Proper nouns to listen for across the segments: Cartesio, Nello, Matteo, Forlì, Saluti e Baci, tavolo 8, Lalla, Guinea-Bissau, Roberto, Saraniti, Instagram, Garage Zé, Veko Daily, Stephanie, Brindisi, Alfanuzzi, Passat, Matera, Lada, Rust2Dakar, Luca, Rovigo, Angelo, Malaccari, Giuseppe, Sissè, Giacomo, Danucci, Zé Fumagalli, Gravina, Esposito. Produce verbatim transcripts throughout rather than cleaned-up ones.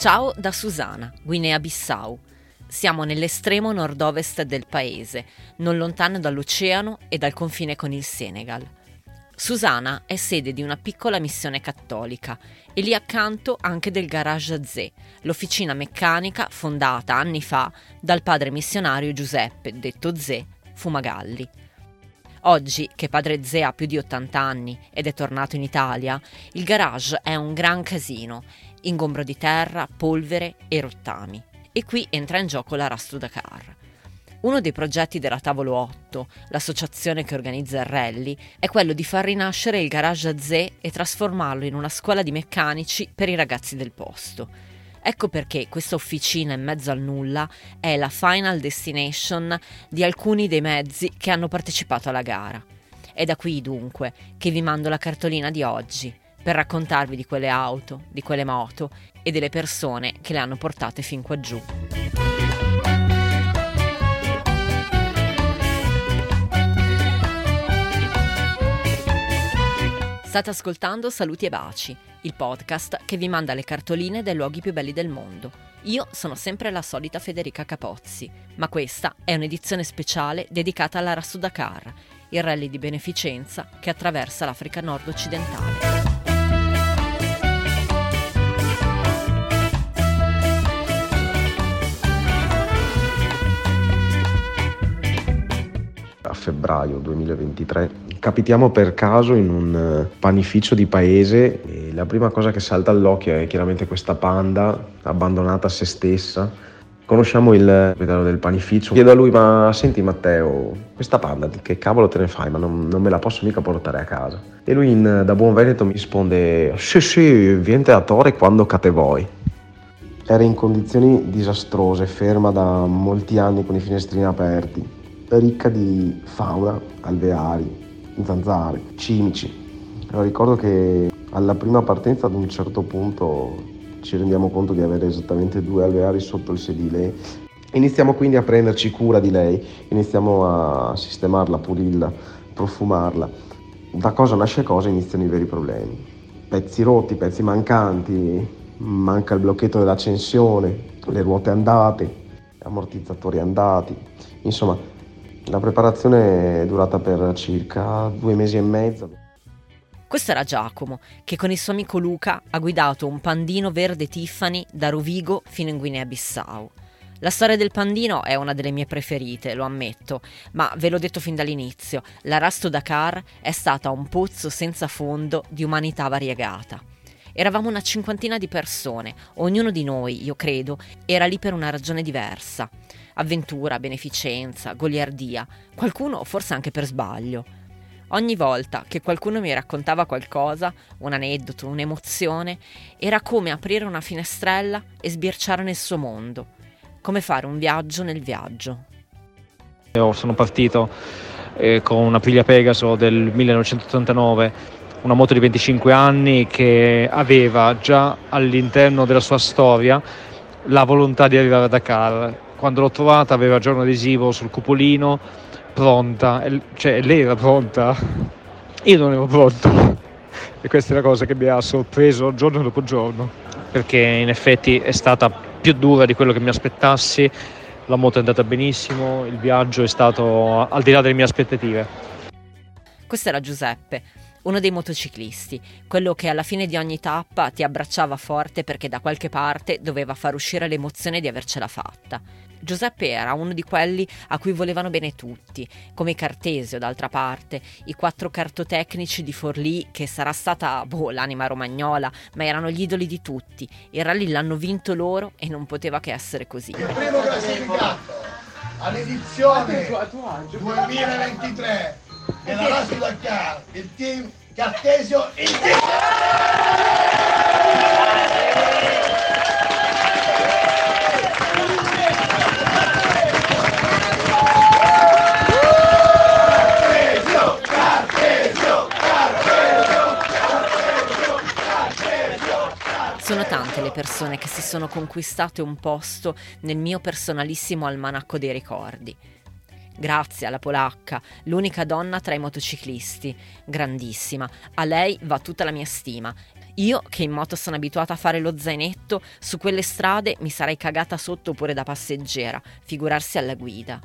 Ciao da Susana, Guinea-Bissau. Siamo nell'estremo nord-ovest del paese, non lontano dall'oceano e dal confine con il Senegal. Susana è sede di una piccola missione cattolica e lì accanto anche del Garage Zé, l'officina meccanica fondata anni fa dal padre missionario Giuseppe, detto Zé Fumagalli. Oggi, che padre Zé ha più di ottanta anni ed è tornato in Italia, il garage è un gran casino, ingombro di terra, polvere e rottami. E qui entra in gioco la Rasto Dakar. Uno dei progetti della Tavolo otto, l'associazione che organizza il rally, è quello di far rinascere il Garage Zé e trasformarlo in una scuola di meccanici per i ragazzi del posto. Ecco perché questa officina in mezzo al nulla è la final destination di alcuni dei mezzi che hanno partecipato alla gara. È da qui dunque che vi mando la cartolina di oggi per raccontarvi di quelle auto, di quelle moto e delle persone che le hanno portate fin qua giù. State ascoltando Saluti e Baci, il podcast che vi manda le cartoline dei luoghi più belli del mondo. Io sono sempre la solita Federica Capozzi, ma questa è un'edizione speciale dedicata alla Rasto Dakar, il rally di beneficenza che attraversa l'Africa nord-occidentale. A febbraio duemilaventitré capitiamo per caso in un panificio di paese e la prima cosa che salta all'occhio è chiaramente questa panda abbandonata a se stessa. Conosciamo il proprietario del panificio, chiedo a lui: ma senti Matteo, questa panda che cavolo te ne fai, ma non, non me la posso mica portare a casa? E lui in, da buon veneto mi risponde: sì sì, vieni a Tore quando cate voi. Era in condizioni disastrose, ferma da molti anni con i finestrini aperti, ricca di fauna, alveari, zanzare, cimici. Allora, ricordo che alla prima partenza ad un certo punto ci rendiamo conto di avere esattamente due alveari sotto il sedile. Iniziamo quindi a prenderci cura di lei, iniziamo a sistemarla, pulirla, profumarla. Da cosa nasce cosa iniziano i veri problemi. Pezzi rotti, pezzi mancanti, manca il blocchetto dell'accensione, le ruote andate, ammortizzatori andati, insomma. La preparazione è durata per circa due mesi e mezzo. Questo era Giacomo, che con il suo amico Luca ha guidato un pandino verde Tiffany da Rovigo fino in Guinea-Bissau. La storia del pandino è una delle mie preferite, lo ammetto, ma ve l'ho detto fin dall'inizio, la Rasto Dakar è stata un pozzo senza fondo di umanità variegata. Eravamo una cinquantina di persone, ognuno di noi, io credo, era lì per una ragione diversa. Avventura, beneficenza, goliardia, qualcuno forse anche per sbaglio. Ogni volta che qualcuno mi raccontava qualcosa, un aneddoto, un'emozione, era come aprire una finestrella e sbirciare nel suo mondo, come fare un viaggio nel viaggio. Io sono partito eh, con una piglia Pegaso del millenovecentottantanove, una moto di venticinque anni che aveva già all'interno della sua storia la volontà di arrivare a Dakar. Quando l'ho trovata aveva già un adesivo sul cupolino, pronta, cioè lei era pronta, io non ero pronto, e questa è una cosa che mi ha sorpreso giorno dopo giorno, perché in effetti è stata più dura di quello che mi aspettassi, la moto è andata benissimo, il viaggio è stato al di là delle mie aspettative. Questo era Giuseppe, uno dei motociclisti, quello che alla fine di ogni tappa ti abbracciava forte perché da qualche parte doveva far uscire l'emozione di avercela fatta. Giuseppe era uno di quelli a cui volevano bene tutti, come Cartesio d'altra parte, i quattro cartotecnici di Forlì, che sarà stata boh, l'anima romagnola, ma erano gli idoli di tutti, il rally l'hanno vinto loro e non poteva che essere così. Il primo classificato all'edizione duemilaventitré della Rasto Dakar, il team Cartesio in team. Cartesio, Cartesio, Cartesio, Cartesio, Cartesio, Cartesio. Sono tante le persone che si sono conquistate un posto nel mio personalissimo almanacco dei ricordi. Grazie alla polacca, l'unica donna tra i motociclisti, grandissima, a lei va tutta la mia stima. Io, che in moto sono abituata a fare lo zainetto, su quelle strade mi sarei cagata sotto pure da passeggera, figurarsi alla guida.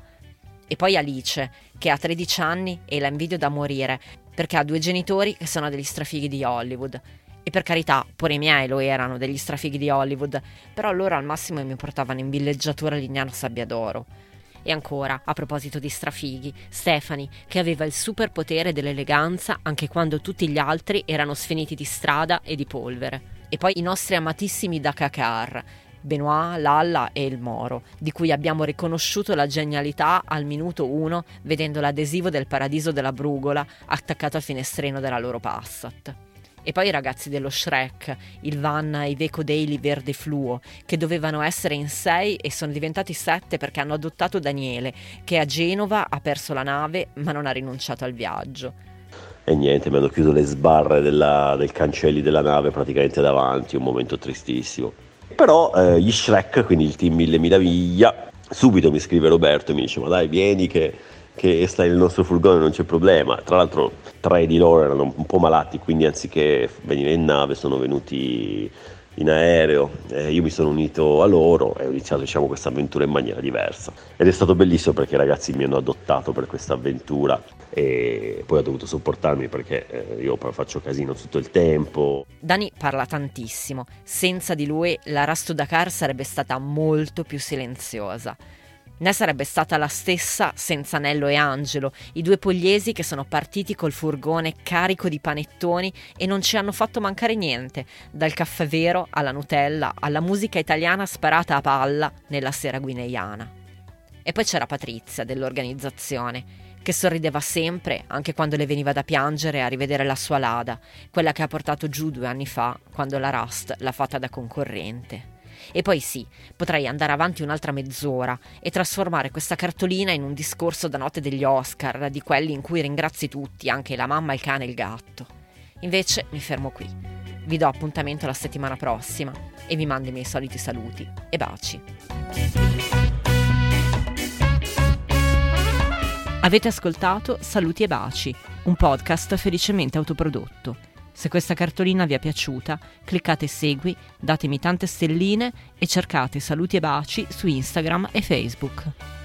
E poi Alice, che ha tredici anni e la invidio da morire, perché ha due genitori che sono degli strafighi di Hollywood. E per carità, pure i miei lo erano, degli strafighi di Hollywood, però loro al massimo mi portavano in villeggiatura Lignano Sabbiadoro. E ancora, a proposito di strafighi, Stephanie, che aveva il superpotere dell'eleganza anche quando tutti gli altri erano sfiniti di strada e di polvere. E poi i nostri amatissimi Dakar, Benoit, Lalla e il Moro, di cui abbiamo riconosciuto la genialità al minuto uno vedendo l'adesivo del paradiso della Brugola attaccato al finestrino della loro Passat. E poi i ragazzi dello Shrek, il Vanna e i Veko Daily verde fluo, che dovevano essere in sei e sono diventati sette perché hanno adottato Daniele, che a Genova ha perso la nave ma non ha rinunciato al viaggio. E niente, mi hanno chiuso le sbarre della, del cancelli della nave praticamente davanti, un momento tristissimo. Però eh, gli Shrek, quindi il team Mille Miraviglia, subito mi scrive Roberto e mi dice: ma dai, vieni che... che sta nel nostro furgone, non c'è problema. Tra l'altro tre di loro erano un po' malati, quindi anziché venire in nave sono venuti in aereo. Eh, io mi sono unito a loro e ho iniziato, diciamo, questa avventura in maniera diversa, ed è stato bellissimo perché i ragazzi mi hanno adottato per questa avventura e poi ho dovuto sopportarmi perché eh, io faccio casino tutto il tempo. Dani parla tantissimo, senza di lui la Rasto Dakar sarebbe stata molto più silenziosa. Ne sarebbe stata la stessa senza Nello e Angelo, i due pugliesi che sono partiti col furgone carico di panettoni e non ci hanno fatto mancare niente, dal caffè vero alla Nutella alla musica italiana sparata a palla nella sera guineiana. E poi c'era Patrizia dell'organizzazione, che sorrideva sempre anche quando le veniva da piangere a rivedere la sua Lada, quella che ha portato giù due anni fa quando la Rust l'ha fatta da concorrente. E poi sì, potrei andare avanti un'altra mezz'ora e trasformare questa cartolina in un discorso da notte degli Oscar, di quelli in cui ringrazi tutti, anche la mamma, il cane e il gatto. Invece mi fermo qui, vi do appuntamento la settimana prossima e vi mando i miei soliti saluti e baci. Avete ascoltato Saluti e Baci, un podcast felicemente autoprodotto. Se questa cartolina vi è piaciuta, cliccate segui, datemi tante stelline e cercate Saluti e Baci su Instagram e Facebook.